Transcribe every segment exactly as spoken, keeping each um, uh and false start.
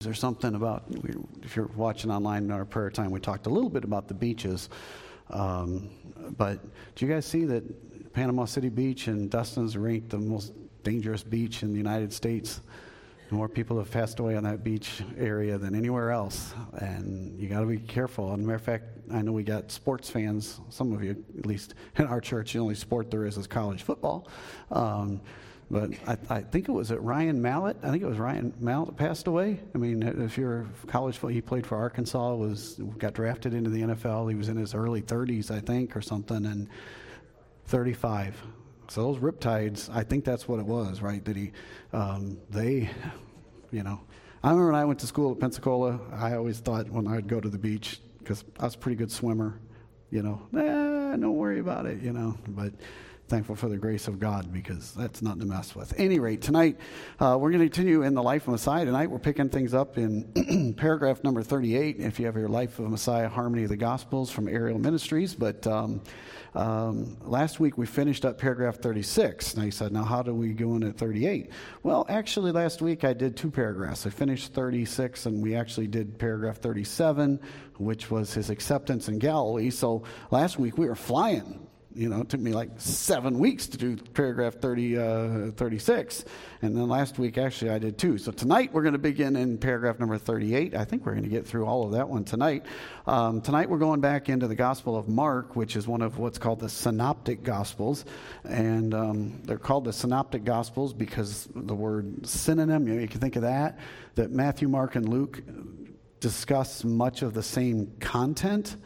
There's something about, if you're watching online in our prayer time, we talked a little bit about the beaches. Um, but do you guys see that Panama City Beach and Dustin's ranked the most dangerous beach in the United States? More people have passed away on that beach area than anywhere else. And you got to be careful. As a matter of fact, I know we got sports fans, some of you at least, in our church. The only sport there is is college football. Um But I, I think it was at Ryan Mallett. I think it was Ryan Mallett passed away. I mean, if you're college football, he played for Arkansas, was got drafted into the N F L. He was in his early thirties, I think, or something, and thirty-five. So those riptides, I think that's what it was, right? That he, um, they, you know. I remember when I went to school at Pensacola, I always thought when I'd go to the beach, because I was a pretty good swimmer, you know, nah, don't worry about it, you know, but thankful for the grace of God, because that's nothing to mess with. At any rate, tonight uh, we're going to continue in the Life of Messiah. Tonight we're picking things up in paragraph number thirty-eight. If you have your Life of Messiah, Harmony of the Gospels from Ariel Ministries. But um, um, last week we finished up paragraph thirty-six. Now you said, now how do we go in at thirty-eight? Well, actually last week I did two paragraphs. I finished thirty-six and we actually did paragraph thirty-seven, which was his acceptance in Galilee. So last week we were flying. You know, it took me like seven weeks to do paragraph thirty, uh, thirty-six. And then last week, actually, I did two. So tonight, we're going to begin in paragraph number thirty-eight. I think we're going to get through all of that one tonight. Um, tonight, we're going back into the Gospel of Mark, which is one of what's called the Synoptic Gospels. And um, they're called the Synoptic Gospels because the word synonym, you know, you can think of that, that Matthew, Mark, and Luke discuss much of the same content.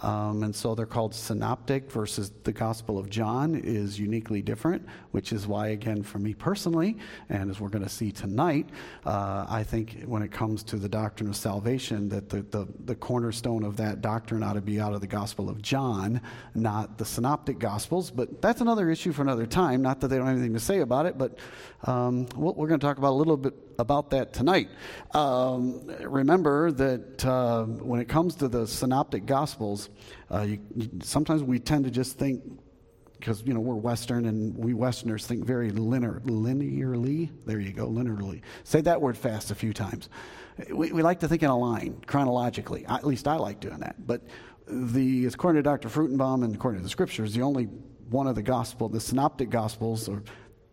Um, and so they're called synoptic versus the Gospel of John is uniquely different, which is why, again, for me personally, and as we're going to see tonight, uh, I think when it comes to the doctrine of salvation, that the, the, the cornerstone of that doctrine ought to be out of the Gospel of John, not the synoptic Gospels. But that's another issue for another time, not that they don't have anything to say about it, but um, what we're going to talk about a little bit about that tonight. Um, remember that uh, when it comes to the synoptic Gospels, uh, you, you, sometimes we tend to just think, because, you know, we're Western and we Westerners think very linear, linearly. There you go, linearly. Say that word fast a few times. We, we like to think in a line, chronologically. At least I like doing that. But the, according to Doctor Fruchtenbaum and according to the Scriptures, the only one of the gospel, the synoptic Gospels, or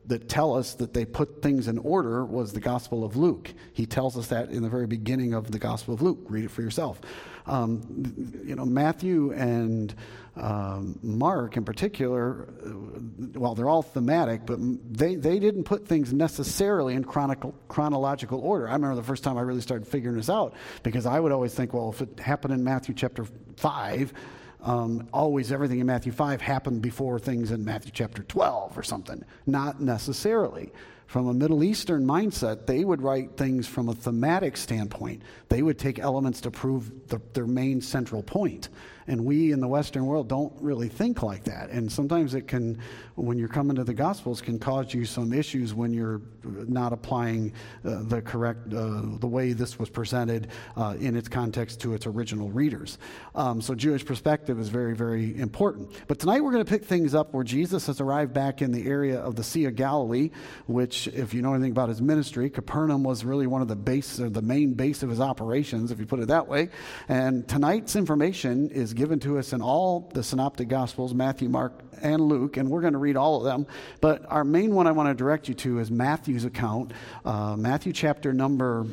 that tell us that they put things in order was the Gospel of Luke. He tells us that in the very beginning of the Gospel of Luke. Read it for yourself. Um, you know, Matthew and um, Mark in particular, well, they're all thematic, but they, they didn't put things necessarily in chronicle, chronological order. I remember the first time I really started figuring this out, because I would always think, well, if it happened in Matthew chapter five, Um, always everything in Matthew five happened before things in Matthew chapter twelve or something. Not necessarily. From a Middle Eastern mindset, they would write things from a thematic standpoint. They would take elements to prove the, their main central point. And we in the Western world don't really think like that. And sometimes it can, when you're coming to the Gospels, can cause you some issues when you're not applying uh, the correct, uh, the way this was presented uh, in its context to its original readers. Um, so Jewish perspective is very, very important. But tonight we're going to pick things up where Jesus has arrived back in the area of the Sea of Galilee, which, if you know anything about his ministry, Capernaum was really one of the base, or the main base of his operations, if you put it that way. And tonight's information is given to us in all the synoptic Gospels, Matthew, Mark, and Luke, and we're going to read all of them. But our main one I want to direct you to is Matthew's account, uh, Matthew chapter number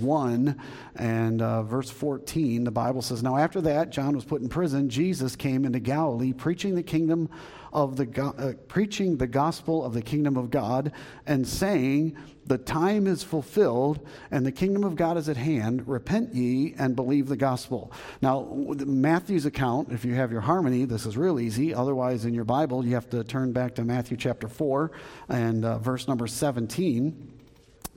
one and uh, verse fourteen. The Bible says, "Now after that, John was put in prison. Jesus came into Galilee, preaching the kingdom of the go- uh, preaching the gospel of the kingdom of God, and saying, 'The time is fulfilled, and the kingdom of God is at hand. Repent ye, and believe the gospel.'" Now, Matthew's account, if you have your harmony, this is real easy. Otherwise, in your Bible, you have to turn back to Matthew chapter four and uh, verse number seventeen.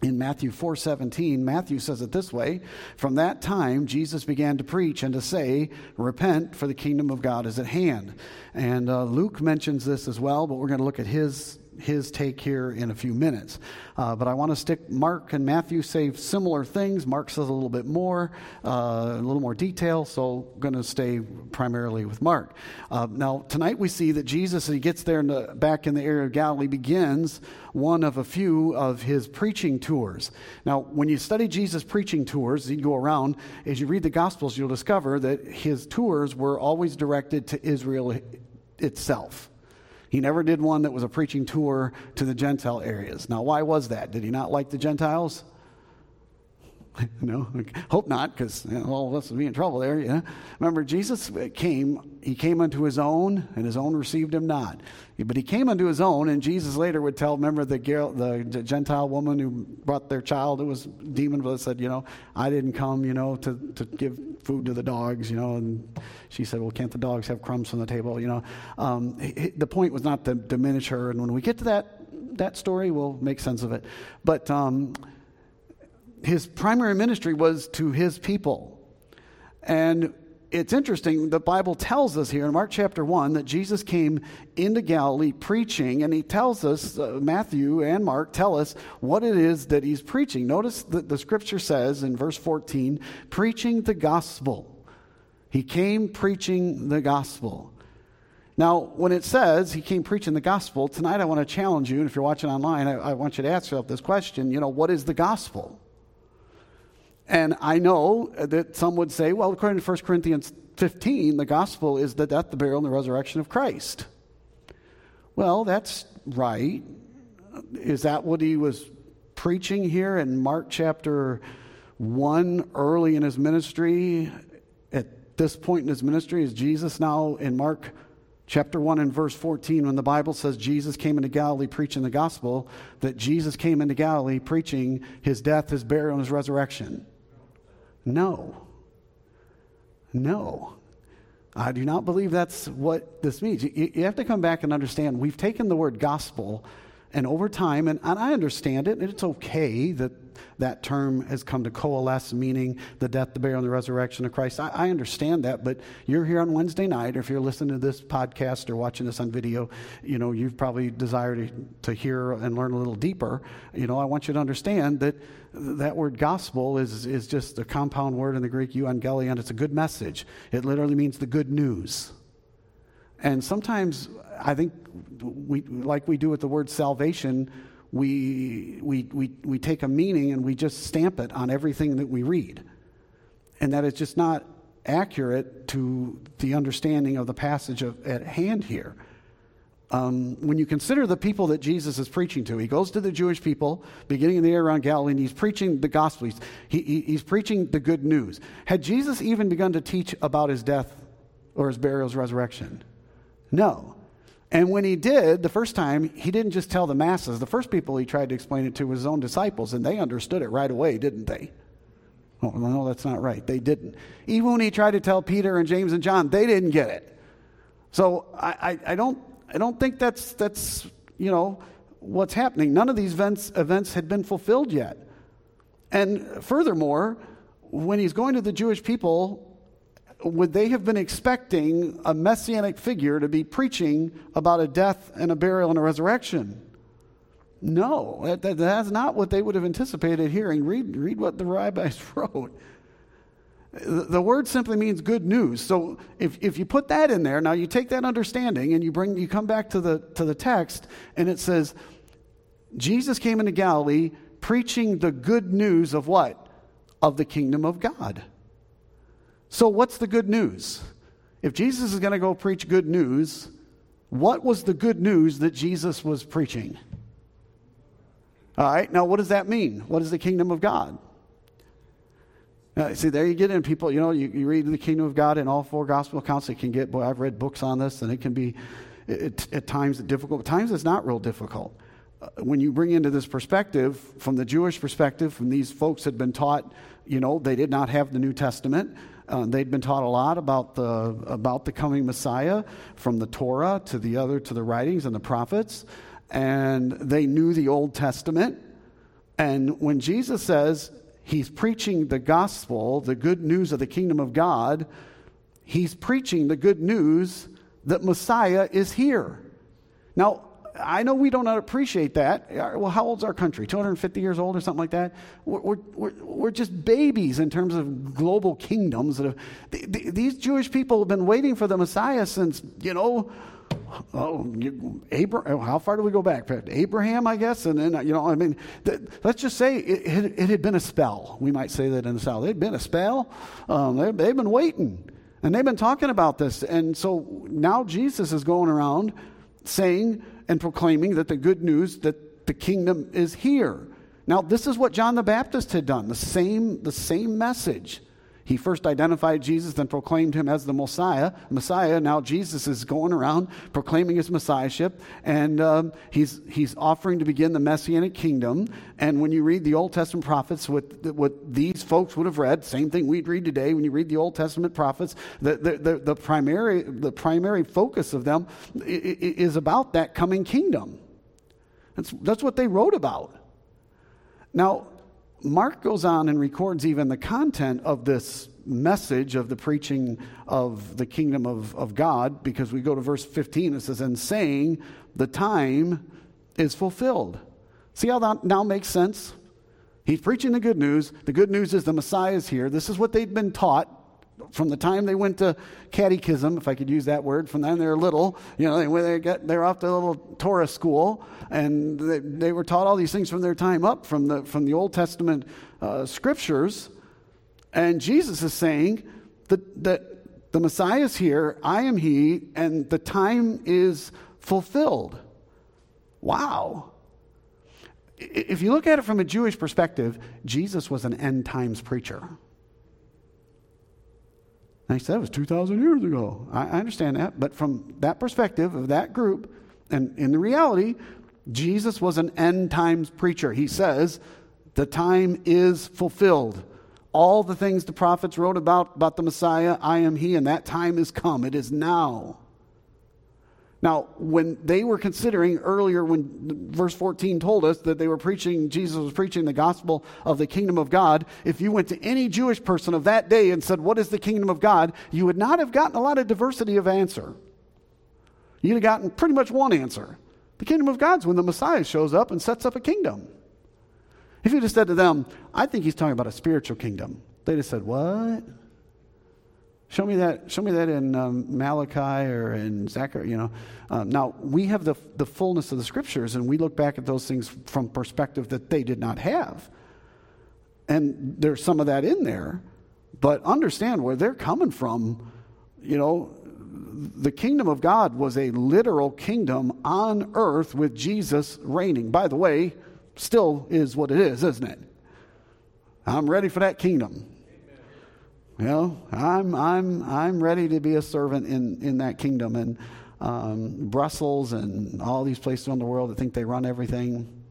In Matthew four seventeen, Matthew says it this way: "From that time, Jesus began to preach and to say, 'Repent, for the kingdom of God is at hand.'" And uh, Luke mentions this as well, but we're going to look at his his take here in a few minutes. Uh, but I want to stick, Mark and Matthew say similar things. Mark says a little bit more, uh, a little more detail, so I'm going to stay primarily with Mark. Uh, now, tonight we see that Jesus, as he gets there in the, back in the area of Galilee, begins one of a few of his preaching tours. Now, when you study Jesus' preaching tours, he'd go around, as you read the Gospels, you'll discover that his tours were always directed to Israel itself. He never did one that was a preaching tour to the Gentile areas. Now, why was that? Did he not like the Gentiles? No, hope not, because you know, all of us would be in trouble there. Yeah, remember Jesus came; he came unto his own, and his own received him not. But he came unto his own, and Jesus later would tell. Remember the girl, the Gentile woman who brought their child who was demon-possessed, said, "You know, I didn't come, you know, to, to give food to the dogs, you know." And she said, "Well, can't the dogs have crumbs from the table?" You know, um, the point was not to diminish her. And when we get to that that story, we'll make sense of it. But um, his primary ministry was to his people. And it's interesting, the Bible tells us here in Mark chapter one that Jesus came into Galilee preaching, and he tells us, uh, Matthew and Mark tell us what it is that he's preaching. Notice that the scripture says in verse fourteen, preaching the gospel. He came preaching the gospel. Now, when it says he came preaching the gospel, tonight I want to challenge you, and if you're watching online, I, I want you to ask yourself this question, you know, what is the gospel? And I know that some would say, well, according to First Corinthians fifteen, the gospel is the death, the burial, and the resurrection of Christ. Well, that's right. Is that what he was preaching here in Mark chapter one early in his ministry? At this point in his ministry, is Jesus now in Mark chapter one and verse fourteen, when the Bible says Jesus came into Galilee preaching the gospel, that Jesus came into Galilee preaching his death, his burial, and his resurrection? No. No. I do not believe that's what this means. You, you have to come back and understand, we've taken the word gospel, and over time, and, and I understand it, and it's okay that that term has come to coalesce, meaning the death, the burial, and the resurrection of Christ. I, I understand that, but you're here on Wednesday night, or if you're listening to this podcast or watching this on video, you know, you've probably desired to, to hear and learn a little deeper. You know, I want you to understand that that word gospel is, is just a compound word in the Greek, euangelion. It's a good message. It literally means the good news. And sometimes I think we, like we do with the word salvation, we we we we take a meaning and we just stamp it on everything that we read. And that is just not accurate to the understanding of the passage of, at hand here. Um, when you consider the people that Jesus is preaching to, he goes to the Jewish people, beginning in the area around Galilee, and he's preaching the gospel. He's, he, he, he's preaching the good news. Had Jesus even begun to teach about his death or his burial, his resurrection? No. And when he did, the first time, he didn't just tell the masses. The first people he tried to explain it to was his own disciples, and they understood it right away, didn't they? Oh, no, that's not right. They didn't. Even when he tried to tell Peter and James and John, they didn't get it. So I, I, I don't I don't think that's, that's you know, what's happening. None of these events, events had been fulfilled yet. And furthermore, when he's going to the Jewish people, would they have been expecting a messianic figure to be preaching about a death and a burial and a resurrection? No, that, that, that's not what they would have anticipated hearing. Read, read what the rabbis wrote. The, the word simply means good news. So if, if you put that in there, now you take that understanding and you bring you come back to the to the text, and it says, Jesus came into Galilee preaching the good news of what? Of the kingdom of God. So what's the good news? If Jesus is going to go preach good news, what was the good news that Jesus was preaching? All right, now what does that mean? What is the kingdom of God? Now, see, there you get in people, you know, you, you read the kingdom of God in all four gospel accounts. It can get, boy, I've read books on this, and it can be it, at times difficult. At times it's not real difficult. When you bring into this perspective, from the Jewish perspective, from these folks had been taught, you know, they did not have the New Testament. Uh, they'd been taught a lot about the about the coming Messiah, from the Torah to the other to the writings and the prophets, and they knew the Old Testament. And when Jesus says he's preaching the gospel, the good news of the kingdom of God, he's preaching the good news that Messiah is here. Now, I know we don't appreciate that. Well, how old's our country? two hundred fifty years old or something like that? We're, we're, we're just babies in terms of global kingdoms. These Jewish people have been waiting for the Messiah since, you know, oh, Abraham. How far do we go back? Abraham, I guess. And then, you know, I mean, let's just say it, it had been a spell. We might say that in the South. It had been a spell. Um, they've been waiting. And they've been talking about this. And so now Jesus is going around saying and proclaiming that the good news that the kingdom is here. Now, this is what John the Baptist had done, the same, the same message. He first identified Jesus, then proclaimed him as the Messiah. Messiah. Now Jesus is going around proclaiming his messiahship, and um, he's he's offering to begin the messianic kingdom. And when you read the Old Testament prophets, with what these folks would have read, same thing we'd read today. When you read the Old Testament prophets, the the, the, the primary the primary focus of them is about that coming kingdom. That's that's what they wrote about. Now, Mark goes on and records even the content of this message of the preaching of the kingdom of, of God, because we go to verse fifteen. It says, and saying, the time is fulfilled. See how that now makes sense? He's preaching the good news. The good news is the Messiah is here. This is what they've been taught from the time they went to catechism, if I could use that word, from the time they were little. You know, they, they got they're off to the little Torah school, and they, they were taught all these things from their time up, from the from the Old Testament uh, scriptures. And Jesus is saying that, that the Messiah is here, I am he, and the time is fulfilled. Wow. If you look at it from a Jewish perspective, Jesus was an end times preacher. And he said, it was two thousand years ago. I understand that. But from that perspective of that group, and in the reality, Jesus was an end times preacher. He says, the time is fulfilled. All the things the prophets wrote about, about the Messiah, I am he, and that time is come. It is now. Now, when they were considering earlier, when verse fourteen told us that they were preaching, Jesus was preaching the gospel of the kingdom of God, if you went to any Jewish person of that day and said, what is the kingdom of God? You would not have gotten a lot of diversity of answer. You'd have gotten pretty much one answer. The kingdom of God's when the Messiah shows up and sets up a kingdom. If you just said to them, I think he's talking about a spiritual kingdom, they'd have said, what? Show me that. Show me that in um, Malachi or in Zechariah. You know, um, now we have the the fullness of the scriptures, and we look back at those things from perspective that they did not have. And there's some of that in there, but understand where they're coming from. You know, the kingdom of God was a literal kingdom on earth with Jesus reigning. By the way, still is what it is, isn't it? I'm ready for that kingdom. You know, I'm I'm I'm ready to be a servant in, in that kingdom. And um, Brussels and all these places around the world that think they run everything,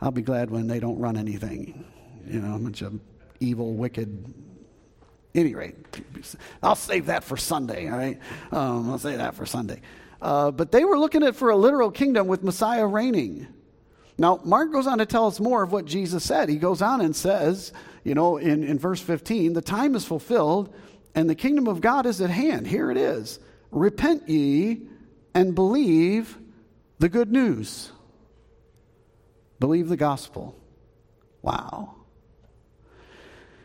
I'll be glad when they don't run anything. You know, a bunch of evil, wicked. Any rate, I'll save that for Sunday. All right, um, I'll save that for Sunday. Uh, but they were looking at for a literal kingdom with Messiah reigning. Now, Mark goes on to tell us more of what Jesus said. He goes on and says, you know, in, in verse fifteen, the time is fulfilled and the kingdom of God is at hand. Here it is. Repent ye and believe the good news. Believe the gospel. Wow.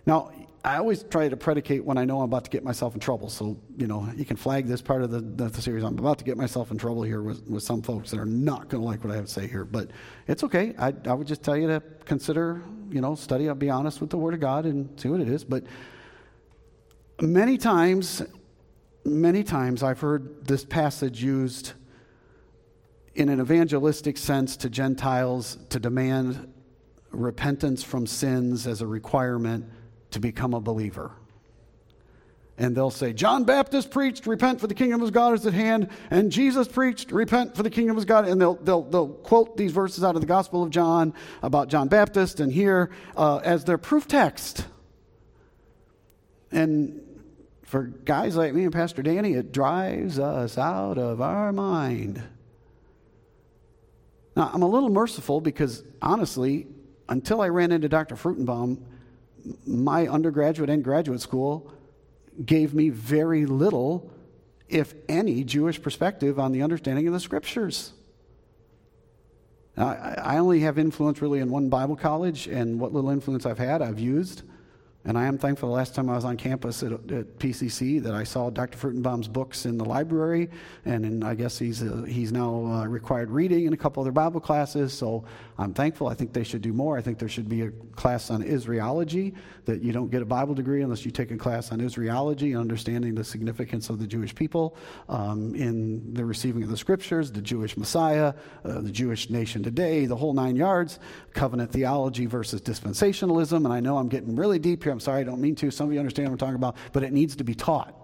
Now, I always try to predicate when I know I'm about to get myself in trouble. So, you know, you can flag this part of the, the, the series. I'm about to get myself in trouble here with, with some folks that are not going to like what I have to say here. But it's okay. I, I would just tell you to consider, you know, study. I'll be honest with the Word of God and see what it is. But many times, many times I've heard this passage used in an evangelistic sense to Gentiles to demand repentance from sins as a requirement to become a believer. And they'll say, John Baptist preached, repent for the kingdom of God is at hand, and Jesus preached, repent for the kingdom of God. And they'll they'll they'll quote these verses out of the Gospel of John about John Baptist and here uh, as their proof text. And for guys like me and Pastor Danny, it drives us out of our mind. Now, I'm a little merciful because, honestly, until I ran into Doctor Fruchtenbaum, my undergraduate and graduate school gave me very little, if any, Jewish perspective on the understanding of the scriptures. I, I only have influence really in one Bible college, and what little influence I've had, I've used. And I am thankful the last time I was on campus at, at P C C that I saw Doctor Fruchtenbaum's books in the library, and in, I guess he's uh, he's now uh, required reading in a couple other Bible classes, so I'm thankful. I think they should do more. I think there should be a class on Israelology, that you don't get a Bible degree unless you take a class on Israelology and understanding the significance of the Jewish people um, in the receiving of the Scriptures, the Jewish Messiah, uh, the Jewish nation today, the whole nine yards, covenant theology versus dispensationalism, and I know I'm getting really deep here. I'm sorry, I don't mean to. Some of you understand what I'm talking about, but it needs to be taught.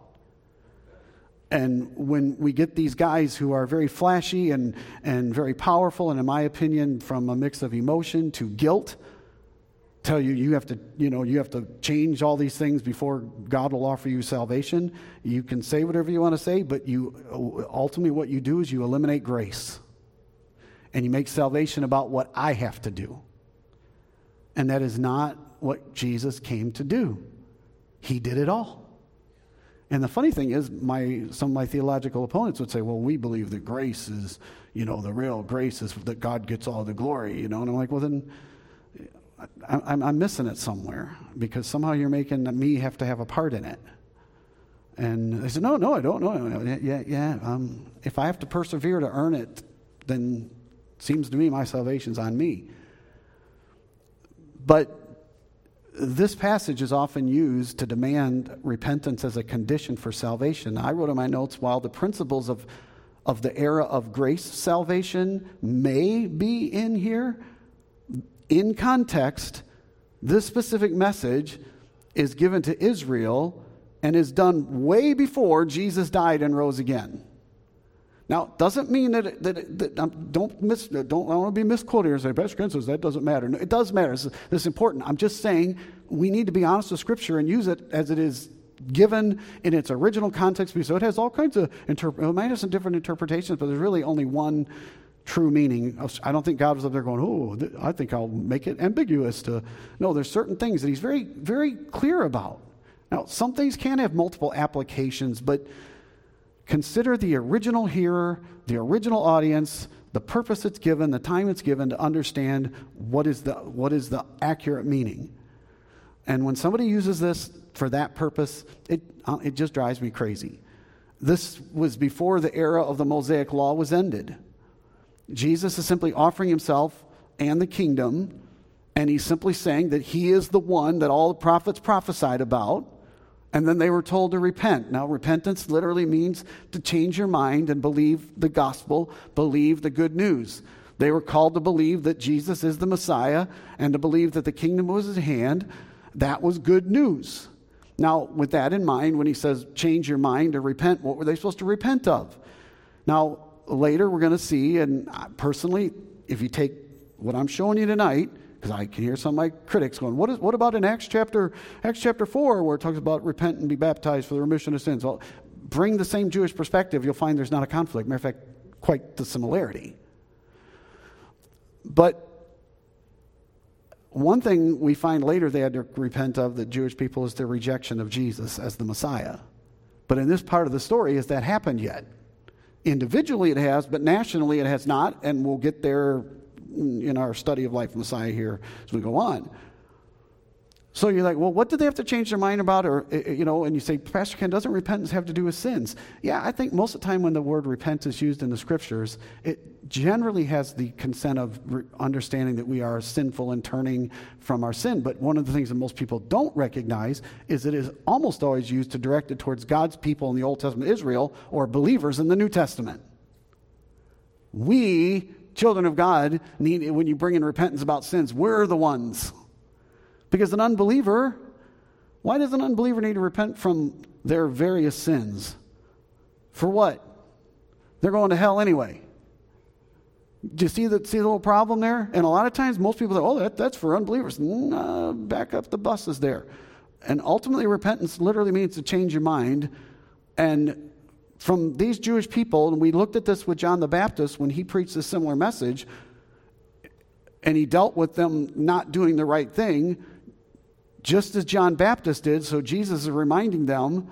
And when we get these guys who are very flashy and, and very powerful, and in my opinion, from a mix of emotion to guilt, tell you you have to, you know, you have to change all these things before God will offer you salvation. You can say whatever you want to say, but you ultimately what you do is you eliminate grace, and you make salvation about what I have to do, and that is not what Jesus came to do. He did it all. And the funny thing is, my some of my theological opponents would say, well, we believe that grace is, you know, the real grace is that God gets all the glory, you know. And I'm like, well, then I, I'm, I'm missing it somewhere, because somehow you're making me have to have a part in it. And they said, no, no, I don't know. No, yeah, yeah. Um, if I have to persevere to earn it, then it seems to me my salvation's on me. But this passage is often used to demand repentance as a condition for salvation. I wrote in my notes, while the principles of, of the era of grace salvation may be in here, in context, this specific message is given to Israel and is done way before Jesus died and rose again. Now, doesn't mean that, it, that, it, that um, don't miss, don't, I don't want to be misquoted here and say, Pastor Ken says that doesn't matter. No, it does matter. This, this is important. I'm just saying we need to be honest with Scripture and use it as it is given in its original context, because it has all kinds of, interp- it might have some different interpretations, but there's really only one true meaning. I don't think God was up there going, oh, th- I think I'll make it ambiguous. To No, there's certain things that he's very, very clear about. Now, some things can have multiple applications, but consider the original hearer, the original audience, the purpose it's given, the time it's given to understand what is the what is the accurate meaning. And when somebody uses this for that purpose, it it just drives me crazy. This was before the era of the Mosaic Law was ended. Jesus is simply offering himself and the kingdom, and he's simply saying that he is the one that all the prophets prophesied about. And then they were told to repent. Now, repentance literally means to change your mind and believe the gospel, believe the good news. They were called to believe that Jesus is the Messiah and to believe that the kingdom was at hand. That was good news. Now, with that in mind, when he says change your mind or repent, what were they supposed to repent of? Now, later we're going to see, and personally, if you take what I'm showing you tonight, because I can hear some of my critics going, what is? What about in Acts chapter Acts chapter four, where it talks about repent and be baptized for the remission of sins? Well, bring the same Jewish perspective. You'll find there's not a conflict. Matter of fact, quite the similarity. But one thing we find later they had to repent of, the Jewish people, is their rejection of Jesus as the Messiah. But in this part of the story, has that happened yet? Individually it has, but nationally it has not, and we'll get there in our study of life Messiah here as we go on. So you're like, well, what do they have to change their mind about? Or, you know, and you say, Pastor Ken, doesn't repentance have to do with sins? Yeah, I think most of the time when the word repent is used in the Scriptures, it generally has the consent of re- understanding that we are sinful and turning from our sin. But one of the things that most people don't recognize is it is almost always used to direct it towards God's people in the Old Testament Israel, or believers in the New Testament. We Children of God need, when you bring in repentance about sins, we're the ones. Because an unbeliever, why does an unbeliever need to repent from their various sins? For what? They're going to hell anyway. Do you see the, see the little problem there? And a lot of times most people say, oh, that, that's for unbelievers. Nah, back up the buses there. And ultimately repentance literally means to change your mind. And from these Jewish people, and we looked at this with John the Baptist when he preached a similar message, and he dealt with them not doing the right thing, just as John Baptist did. So Jesus is reminding them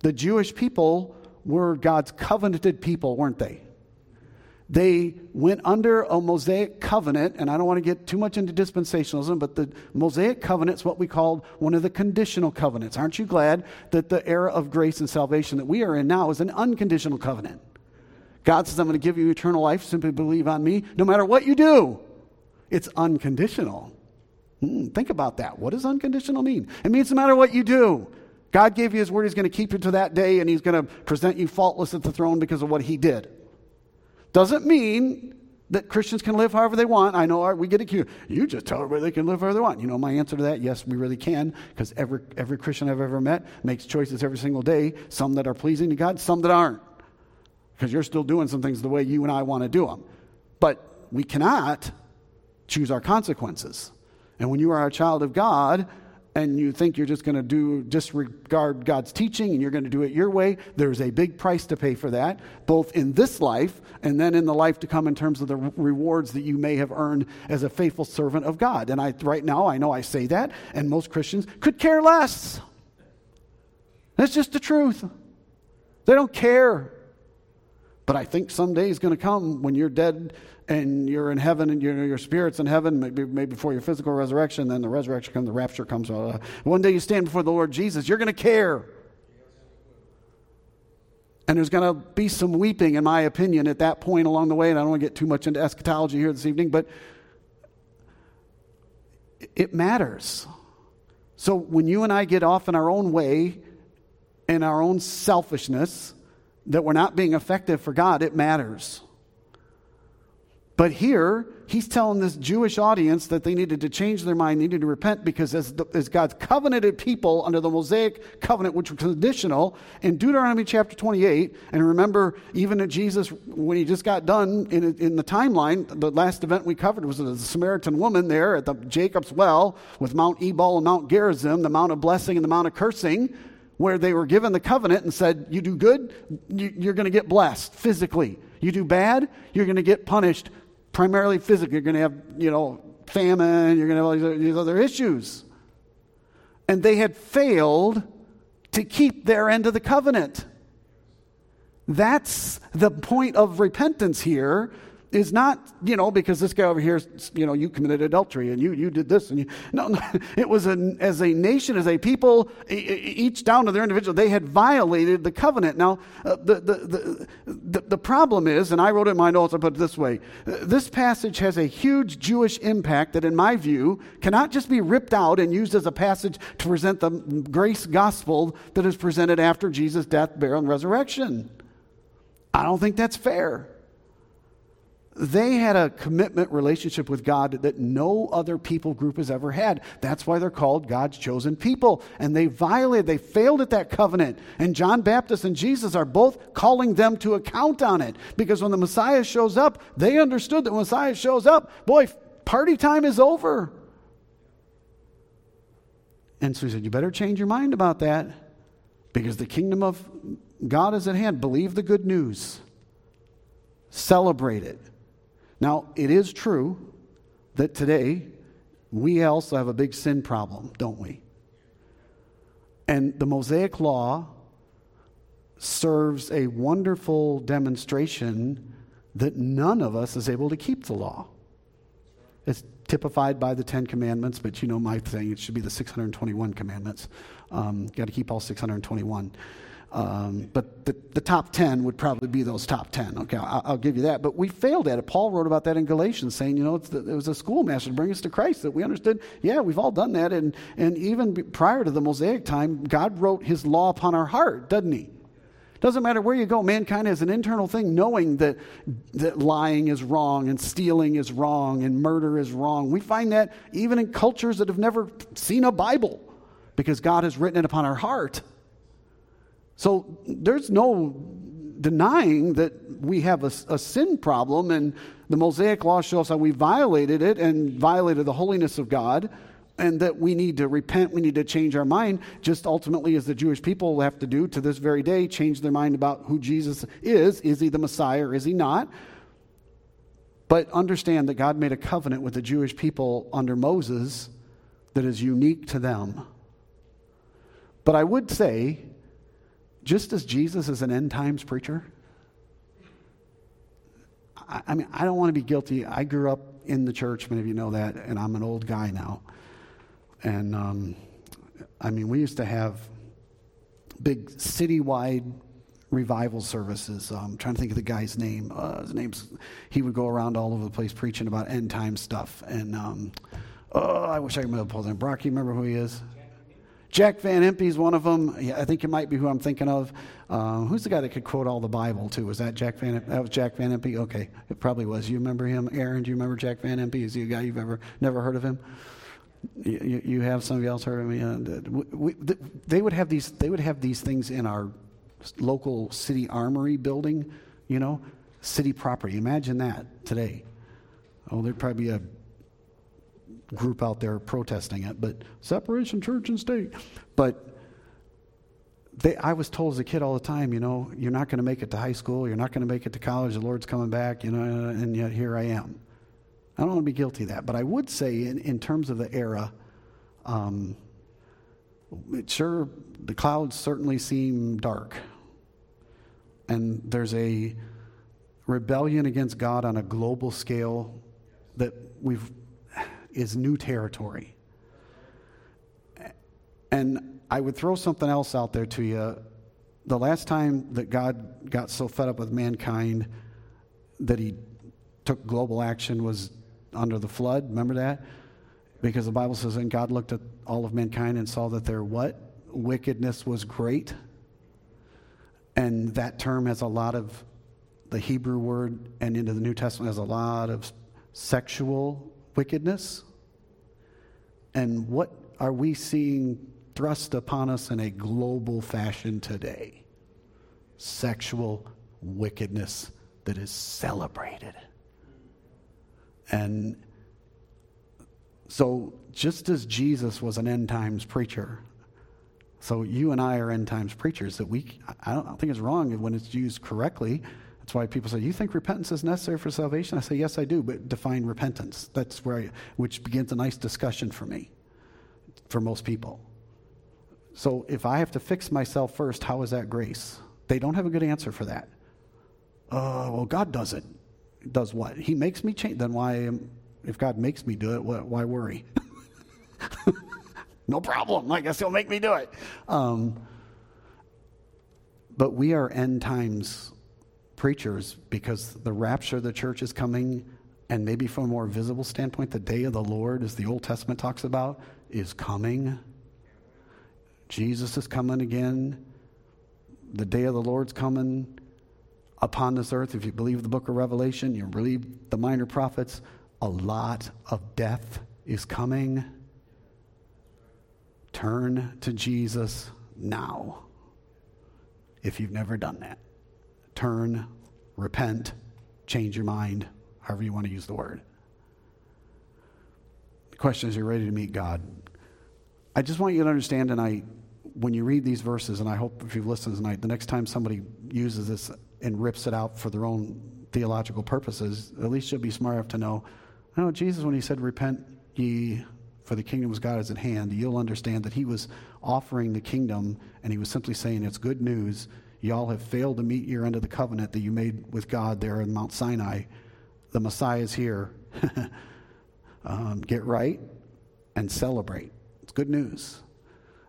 the Jewish people were God's covenanted people, weren't they? They went under a Mosaic covenant, and I don't want to get too much into dispensationalism, but the Mosaic covenant is what we called one of the conditional covenants. Aren't you glad that the era of grace and salvation that we are in now is an unconditional covenant? God says, I'm going to give you eternal life, simply believe on me, no matter what you do. It's unconditional. Mm, think about that. What does unconditional mean? It means no matter what you do. God gave you his word, he's going to keep you to that day, and he's going to present you faultless at the throne because of what he did. Doesn't mean that Christians can live however they want. I know we get accused. You just tell everybody they can live however they want. You know my answer to that? Yes, we really can, because every every Christian I've ever met makes choices every single day, some that are pleasing to God, some that aren't, because you're still doing some things the way you and I want to do them. But we cannot choose our consequences. And when you are a child of God and you think you're just going to do disregard God's teaching and you're going to do it your way, there's a big price to pay for that, both in this life and then in the life to come in terms of the rewards that you may have earned as a faithful servant of God. And I, right now, I know I say that, and most Christians could care less. That's just the truth. They don't care. But I think someday is going to come when you're dead and you're in heaven, and your your spirit's in heaven, maybe, maybe before your physical resurrection, then the resurrection comes, the rapture comes. Blah, blah. One day you stand before the Lord Jesus, you're going to care. And there's going to be some weeping, in my opinion, at that point along the way, and I don't want to get too much into eschatology here this evening, but it matters. So when you and I get off in our own way, in our own selfishness, that we're not being effective for God, it matters. But here, he's telling this Jewish audience that they needed to change their mind, needed to repent, because as, the, as God's covenanted people under the Mosaic covenant, which was conditional, in Deuteronomy chapter twenty-eight, and remember, even at Jesus, when he just got done in, in the timeline, the last event we covered was the Samaritan woman there at the Jacob's well with Mount Ebal and Mount Gerizim, the Mount of Blessing and the Mount of Cursing, where they were given the covenant and said, you do good, you're going to get blessed physically. You do bad, you're going to get punished primarily physically. You're going to have, you know, famine. You're going to have all these other, these other issues. And they had failed to keep their end of the covenant. That's the point of repentance here, is not, you know, because this guy over here, you know, you committed adultery and you you did this. And you, no, no, it was an, as a nation, as a people, each down to their individual, they had violated the covenant. Now, uh, the, the, the, the, the problem is, and I wrote it in my notes, I put it this way, this passage has a huge Jewish impact that, in my view, cannot just be ripped out and used as a passage to present the grace gospel that is presented after Jesus' death, burial, and resurrection. I don't think that's fair. They had a commitment relationship with God that no other people group has ever had. That's why they're called God's chosen people. And they violated, they failed at that covenant. And John Baptist and Jesus are both calling them to account on it. Because when the Messiah shows up, they understood that when Messiah shows up, boy, party time is over. And so he said, you better change your mind about that, because the kingdom of God is at hand. Believe the good news. Celebrate it. Now, it is true that today we also have a big sin problem, don't we? And the Mosaic Law serves a wonderful demonstration that none of us is able to keep the law. It's typified by the Ten Commandments, but you know my thing, it should be the six hundred twenty-one commandments. Um, got to keep all six hundred twenty-one. Um, but the, the top ten would probably be those top ten. Okay, I'll, I'll give you that. But we failed at it. Paul wrote about that in Galatians, saying, you know, it's the, it was a schoolmaster to bring us to Christ that we understood. Yeah, we've all done that. And, and even b- prior to the Mosaic time, God wrote his law upon our heart, doesn't he? Doesn't matter where you go, mankind has an internal thing knowing that, that lying is wrong and stealing is wrong and murder is wrong. We find that even in cultures that have never seen a Bible, because God has written it upon our heart. So there's no denying that we have a, a sin problem, and the Mosaic Law shows how we violated it and violated the holiness of God, and that we need to repent, we need to change our mind, just ultimately as the Jewish people have to do to this very day, change their mind about who Jesus is. Is he the Messiah or is he not? But understand that God made a covenant with the Jewish people under Moses that is unique to them. But I would say, just as Jesus is an end times preacher, I, I mean, I don't want to be guilty. I grew up in the church, many of you know that, and I'm an old guy now. And, um, I mean, we used to have big citywide revival services. Um, I'm trying to think of the guy's name. Uh, his name's, he would go around all over the place preaching about end time stuff. And, um, oh, I wish I could remember Paul's name. Brock, you remember who he is? Jack Van Impe is one of them. Yeah, I think it might be who I'm thinking of. Uh, who's the guy that could quote all the Bible, too? Was that Jack Van Impe? That was Jack Van Impe? Okay, it probably was. You remember him? Aaron, do you remember Jack Van Impe? Is he a guy you've ever never heard of him? You, you have somebody else heard of him? Yeah. We, we, they would have these. They would have these things in our local city armory building, you know, city property. Imagine that today. Oh, there'd probably be a group out there protesting it, but separation church and state. But they, I was told as a kid all the time, you know, you're not going to make it to high school, you're not going to make it to college, the Lord's coming back, you know, and yet here I am. I don't want to be guilty of that, but I would say in, in terms of the era, um, it sure, the clouds certainly seem dark. And there's a rebellion against God on a global scale that we've is new territory. And I would throw something else out there to you. The last time that God got so fed up with mankind that he took global action was under the flood. Remember that? Because the Bible says, and God looked at all of mankind and saw that their what? Wickedness was great. And that term has a lot of the Hebrew word, and into the New Testament has a lot of sexual wickedness. And what are we seeing thrust upon us in a global fashion today? Sexual wickedness that is celebrated. And so just as Jesus was an end times preacher, so you and I are end times preachers. That we, I don't think it's wrong when it's used correctly. That's why people say, you think repentance is necessary for salvation? I say, yes, I do, but define repentance. That's where, I, which begins a nice discussion for me, for most people. So if I have to fix myself first, how is that grace? They don't have a good answer for that. Oh, uh, well, God does it. Does what? He makes me change. Then why, am, if God makes me do it, why worry? No problem. I guess he'll make me do it. Um, but we are end times preachers, because the rapture of the church is coming, and maybe from a more visible standpoint, the day of the Lord, as the Old Testament talks about, is coming. Jesus is coming again. The day of the Lord's coming upon this earth. If you believe the book of Revelation, you believe the minor prophets, a lot of death is coming. Turn to Jesus now, if you've never done that. Turn, repent, change your mind, however you want to use the word. The question is, are you ready to meet God? I just want you to understand tonight, when you read these verses, and I hope if you've listened tonight, the next time somebody uses this and rips it out for their own theological purposes, at least you'll be smart enough to know, no, Jesus, when he said, repent ye, for the kingdom of God is at hand, you'll understand that he was offering the kingdom, and he was simply saying it's good news. Y'all have failed to meet your end of the covenant that you made with God there in Mount Sinai. The Messiah is here. um, get right and celebrate. It's good news.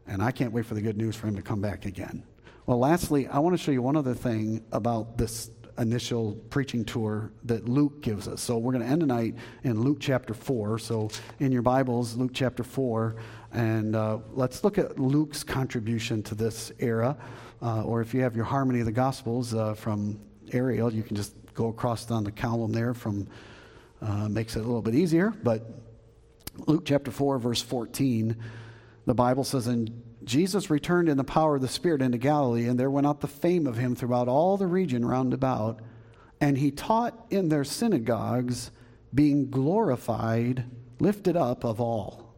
And I can't wait for the good news for him to come back again. Well, lastly, I want to show you one other thing about this initial preaching tour that Luke gives us. So we're going to end tonight in Luke chapter four. So in your Bibles, Luke chapter four. And uh, let's look at Luke's contribution to this era. Uh, or if you have your Harmony of the Gospels uh, from Ariel, you can just go across on the column there. From uh, makes it a little bit easier. But Luke chapter four, verse fourteen, the Bible says, "And Jesus returned in the power of the Spirit into Galilee, and there went out the fame of him throughout all the region round about. And he taught in their synagogues, being glorified, lifted up of all."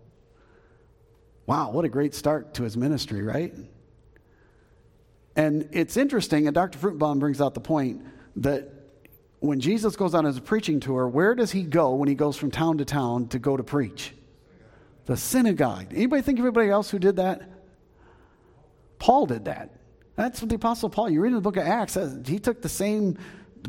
Wow, what a great start to his ministry, right? And it's interesting, and Doctor Fruchtenbaum brings out the point that when Jesus goes on his preaching tour, where does he go when he goes from town to town to go to preach? The synagogue. Anybody think of anybody else who did that? Paul did that. That's what the Apostle Paul, you read in the book of Acts, he took the same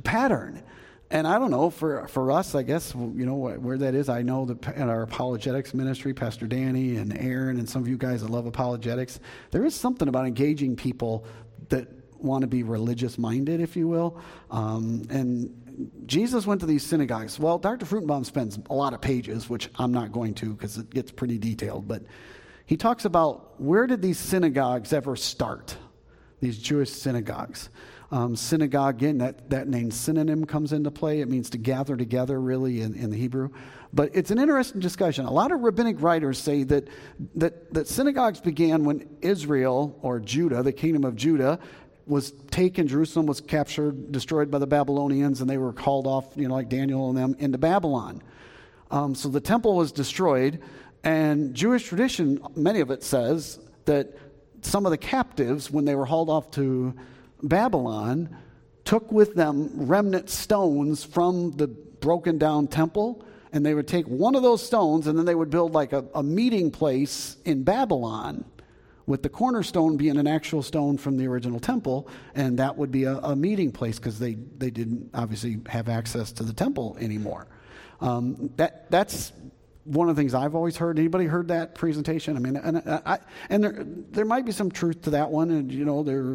pattern. And I don't know, for, for us, I guess, you know, where that is. I know that in our apologetics ministry, Pastor Danny and Aaron and some of you guys that love apologetics, there is something about engaging people that want to be religious-minded, if you will. Um, and Jesus went to these synagogues. Well, Doctor Fruchtenbaum spends a lot of pages, which I'm not going to because it gets pretty detailed. But he talks about where did these synagogues ever start, these Jewish synagogues. Um, synagogue, again, that, that name synonym comes into play. It means to gather together, really, in, in the Hebrew. But it's an interesting discussion. A lot of rabbinic writers say that, that that synagogues began when Israel, or Judah, the kingdom of Judah, was taken. Jerusalem was captured, destroyed by the Babylonians, and they were called off, you know, like Daniel and them, into Babylon. Um, so the temple was destroyed, and Jewish tradition, many of it says, that some of the captives, when they were hauled off to Babylon, took with them remnant stones from the broken down temple, and they would take one of those stones and then they would build like a, a meeting place in Babylon, with the cornerstone being an actual stone from the original temple, and that would be a, a meeting place because they, they didn't obviously have access to the temple anymore. Um, that that's one of the things I've always heard. Anybody heard that presentation? I mean, and I, and there there might be some truth to that one, and you know, there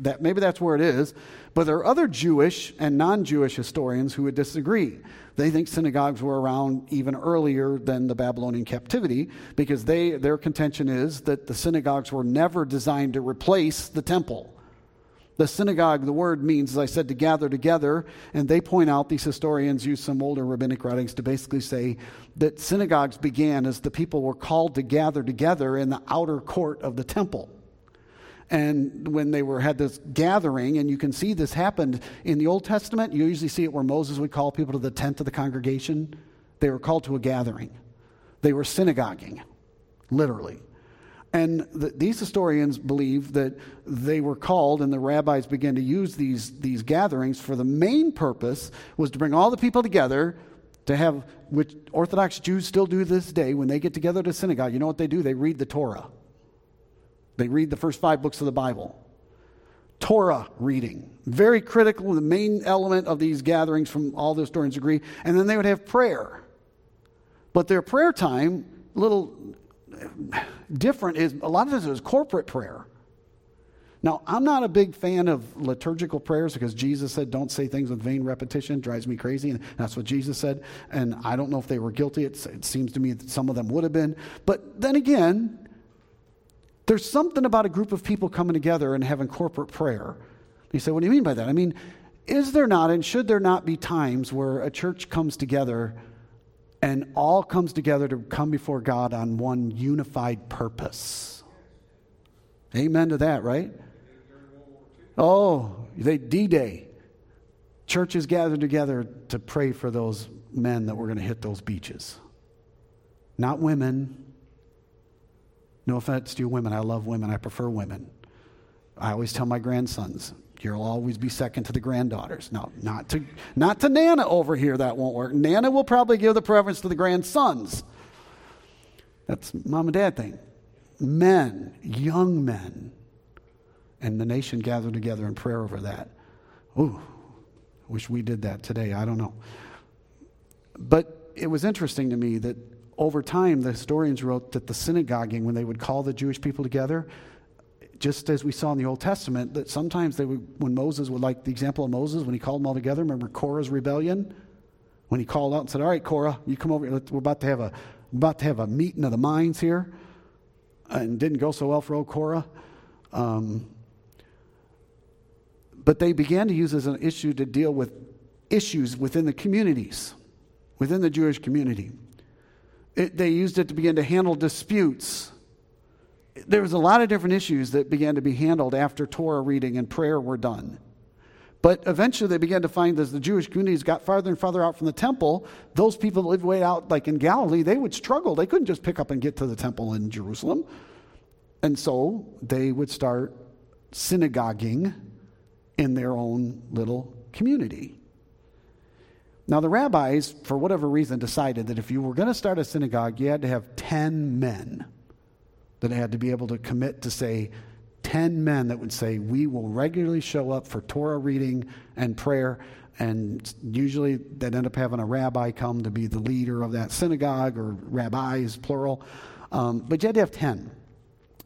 that maybe that's where it is. But there are other Jewish and non-Jewish historians who would disagree. They think synagogues were around even earlier than the Babylonian captivity, because they their contention is that the synagogues were never designed to replace the temple. The synagogue, the word means, as I said, to gather together, and they point out, these historians use some older rabbinic writings to basically say that synagogues began as the people were called to gather together in the outer court of the temple. And when they were had this gathering, and you can see this happened in the Old Testament, you usually see it where Moses would call people to the tent of the congregation. They were called to a gathering. They were synagoguing, literally. And the, these historians believe that they were called, and the rabbis began to use these, these gatherings for the main purpose was to bring all the people together to have, which Orthodox Jews still do this day, when they get together at a synagogue, you know what they do? They read the Torah. They read the first five books of the Bible. Torah reading. Very critical, the main element of these gatherings from all the historians agree. And then they would have prayer. But their prayer time, little different, is a lot of times it was corporate prayer. Now, I'm not a big fan of liturgical prayers because Jesus said, don't say things with vain repetition. It drives me crazy. And that's what Jesus said. And I don't know if they were guilty. It, it seems to me that some of them would have been. But then again, there's something about a group of people coming together and having corporate prayer. And you say, what do you mean by that? I mean, is there not and should there not be times where a church comes together and all comes together to come before God on one unified purpose? Amen to that, right? Oh, they D-Day. Churches gathered together to pray for those men that were going to hit those beaches. Not women. No offense to you women. I love women. I prefer women. I always tell my grandsons, you'll always be second to the granddaughters. No, not to not to Nana over here. That won't work. Nana will probably give the preference to the grandsons. That's mom and dad thing. Men, young men, and the nation gathered together in prayer over that. Ooh, wish we did that today. I don't know. But it was interesting to me that over time, the historians wrote that the synagoguing, when they would call the Jewish people together, just as we saw in the Old Testament, that sometimes they would, when Moses would, like the example of Moses, when he called them all together, remember Korah's rebellion? When he called out and said, all right, Korah, you come over, we're about to have a, about to have a meeting of the minds here. And didn't go so well for old Korah. Um, but they began to use as an issue to deal with issues within the communities, within the Jewish community. It, they used it to begin to handle disputes. There was a lot of different issues that began to be handled after Torah reading and prayer were done. But eventually they began to find as the Jewish communities got farther and farther out from the temple, those people that lived way out, like in Galilee, they would struggle. They couldn't just pick up and get to the temple in Jerusalem. And so they would start synagoguing in their own little community. Now the rabbis, for whatever reason, decided that if you were going to start a synagogue, you had to have ten men. That it had to be able to commit to, say, ten men that would say, we will regularly show up for Torah reading and prayer, and usually they'd end up having a rabbi come to be the leader of that synagogue, or rabbis, plural. Um, but you had to have ten.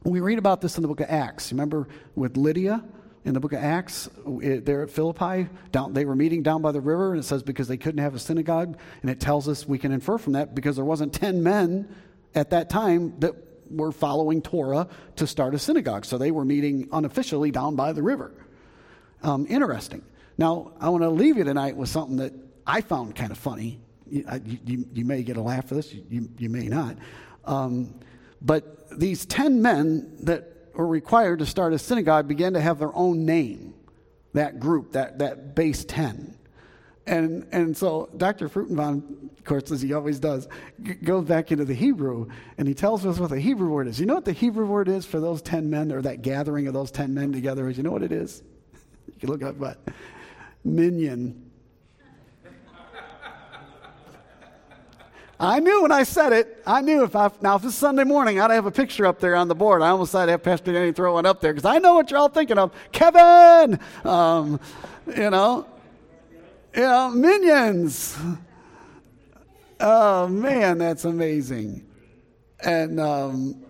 We read about this in the book of Acts. Remember with Lydia in the book of Acts, it, there at Philippi, down, they were meeting down by the river, and it says because they couldn't have a synagogue, and it tells us we can infer from that because there wasn't ten men at that time that were following Torah to start a synagogue. So they were meeting unofficially down by the river. Um, interesting. Now, I want to leave you tonight with something that I found kind of funny. You, I, you, you may get a laugh for this. You, you may not. Um, but these ten men that were required to start a synagogue began to have their own name, that group, that that base ten. And and so Doctor Fruchtenbaum, of course, as he always does, g- goes back into the Hebrew, and he tells us what the Hebrew word is. You know what the Hebrew word is for those ten men, or that gathering of those ten men together is? You know what it is? You can look up what? Minyan. I knew when I said it, I knew if I, now if it's Sunday morning, I'd have a picture up there on the board. I almost thought I'd have Pastor Danny throw one up there, because I know what you're all thinking of. Kevin! Um, you know? Yeah, minions. Oh, man, that's amazing. And, um,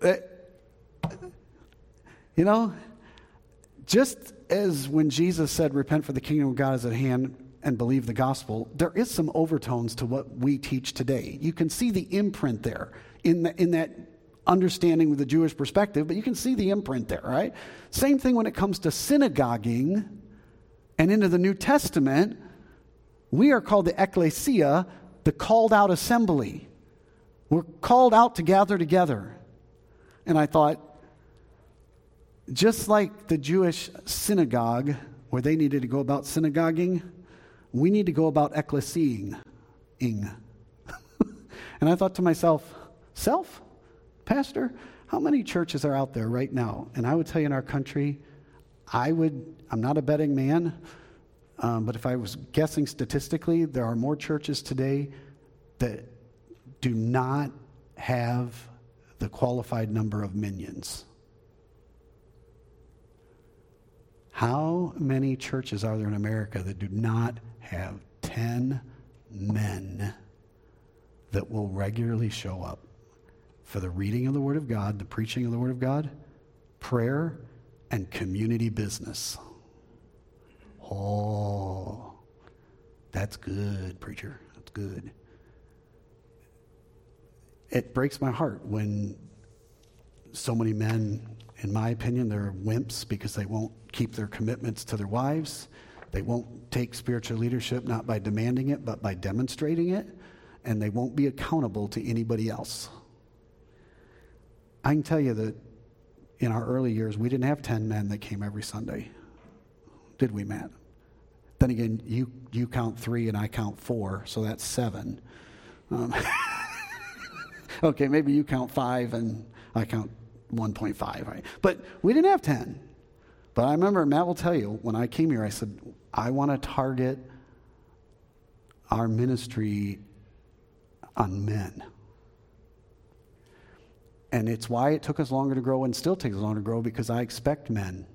it, you know, just as when Jesus said, repent for the kingdom of God is at hand, and believe the gospel, there is some overtones to what we teach today. You can see the imprint there in the, in that understanding with the Jewish perspective, but you can see the imprint there, right? Same thing when it comes to synagoguing and into the New Testament. We are called the ecclesia, the called out assembly. We're called out to gather together. And I thought, just like the Jewish synagogue, where they needed to go about synagoguing, we need to go about ecclesiaing. And I thought to myself, self, pastor, how many churches are out there right now? And I would tell you in our country, I would, I'm not a betting man, um, but if I was guessing statistically, there are more churches today that do not have the qualified number of minions. How many churches are there in America that do not have ten men that will regularly show up for the reading of the Word of God, the preaching of the Word of God, prayer, and community business? Oh, that's good, preacher. That's good. It breaks my heart when so many men, in my opinion, they're wimps because they won't keep their commitments to their wives. They won't take spiritual leadership, not by demanding it, but by demonstrating it. And they won't be accountable to anybody else. I can tell you that in our early years, we didn't have ten men that came every Sunday. Did we, Matt? Then again, you, you count three and I count four, so that's seven. Um, okay, maybe you count five and I count one point five, right? But we didn't have ten. But I remember, Matt will tell you, when I came here, I said, I want to target our ministry on men. And it's why it took us longer to grow and still takes longer to grow, because I expect men,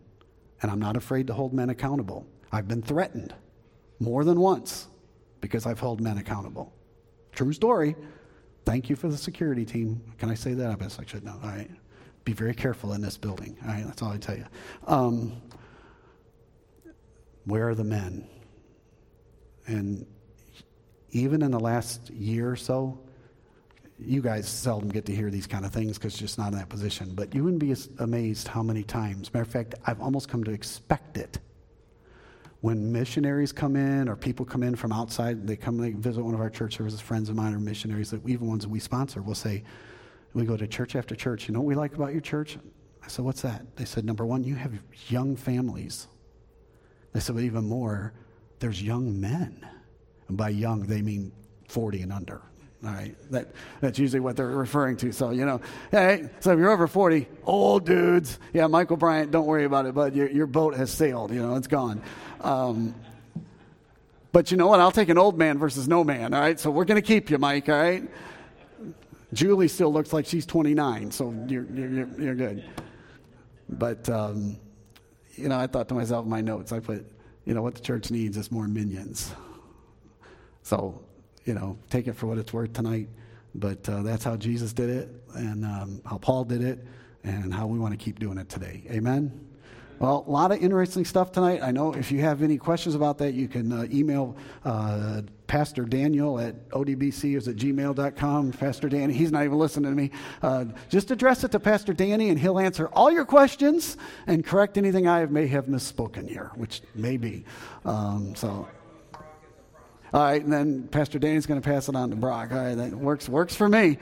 and I'm not afraid to hold men accountable. I've been threatened more than once because I've held men accountable. True story. Thank you for the security team. Can I say that? I guess I should know. All right. Be very careful in this building. All right, that's all I tell you. Um, where are the men? And even in the last year or so, you guys seldom get to hear these kind of things because you're just not in that position. But you wouldn't be amazed how many times. Matter of fact, I've almost come to expect it. When missionaries come in or people come in from outside, they come and visit one of our church services, friends of mine are missionaries, that even ones that we sponsor will say, we go to church after church. You know what we like about your church? I said, what's that? They said, number one, you have young families. They said, but even more, there's young men. And by young, they mean forty and under. All right. That, that's usually what they're referring to. So, you know, hey, so if you're over forty, old dudes. Yeah, Michael Bryant, don't worry about it, bud. Your, your boat has sailed. You know, it's gone. Um, but you know what? I'll take an old man versus no man. All right. So we're going to keep you, Mike. All right. Julie still looks like she's twenty-nine, so you're, you're, you're good. But, um, you know, I thought to myself in my notes, I put, you know, what the church needs is more minions. So, you know, take it for what it's worth tonight. But uh, that's how Jesus did it, and um, how Paul did it, and how we want to keep doing it today. Amen? Well, a lot of interesting stuff tonight. I know if you have any questions about that, you can uh, email uh, Pastor Daniel at O D B C is at gmail dot com. Pastor Danny, he's not even listening to me. Uh, just address it to Pastor Danny, and he'll answer all your questions and correct anything I may have misspoken here, which may be. Um, so... All right, and then Pastor Danny's going to pass it on to Brock. All right, that works works for me.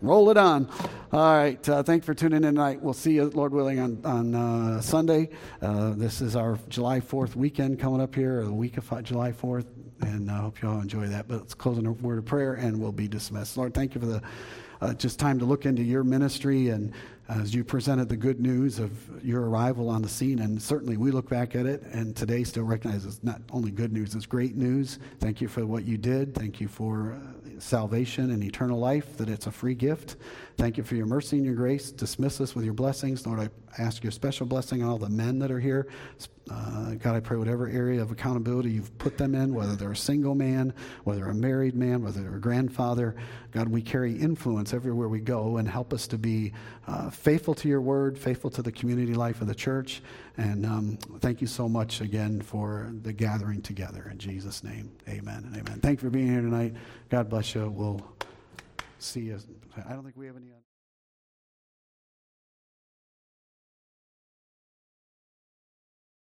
Roll it on. All right, uh, thanks for tuning in tonight. We'll see you, Lord willing, on, on uh, Sunday. Uh, this is our July fourth weekend coming up here, or the week of July fourth, and I hope you all enjoy that. But let's close in a word of prayer, and we'll be dismissed. Lord, thank you for the uh, just time to look into your ministry, and as you presented the good news of your arrival on the scene, and certainly we look back at it and today still recognize it's not only good news, it's great news. Thank you for what you did. Thank you for salvation and eternal life, that it's a free gift. Thank you for your mercy and your grace. Dismiss us with your blessings. Lord, I ask your special blessing on all the men that are here. Uh, God, I pray whatever area of accountability you've put them in, whether they're a single man, whether a married man, whether they're a grandfather. God, we carry influence everywhere we go, and help us to be uh, faithful to your word, faithful to the community life of the church. And um, thank you so much again for the gathering together. In Jesus' name, amen and amen. Thank you for being here tonight. God bless you. We'll see you. I don't think we have any other.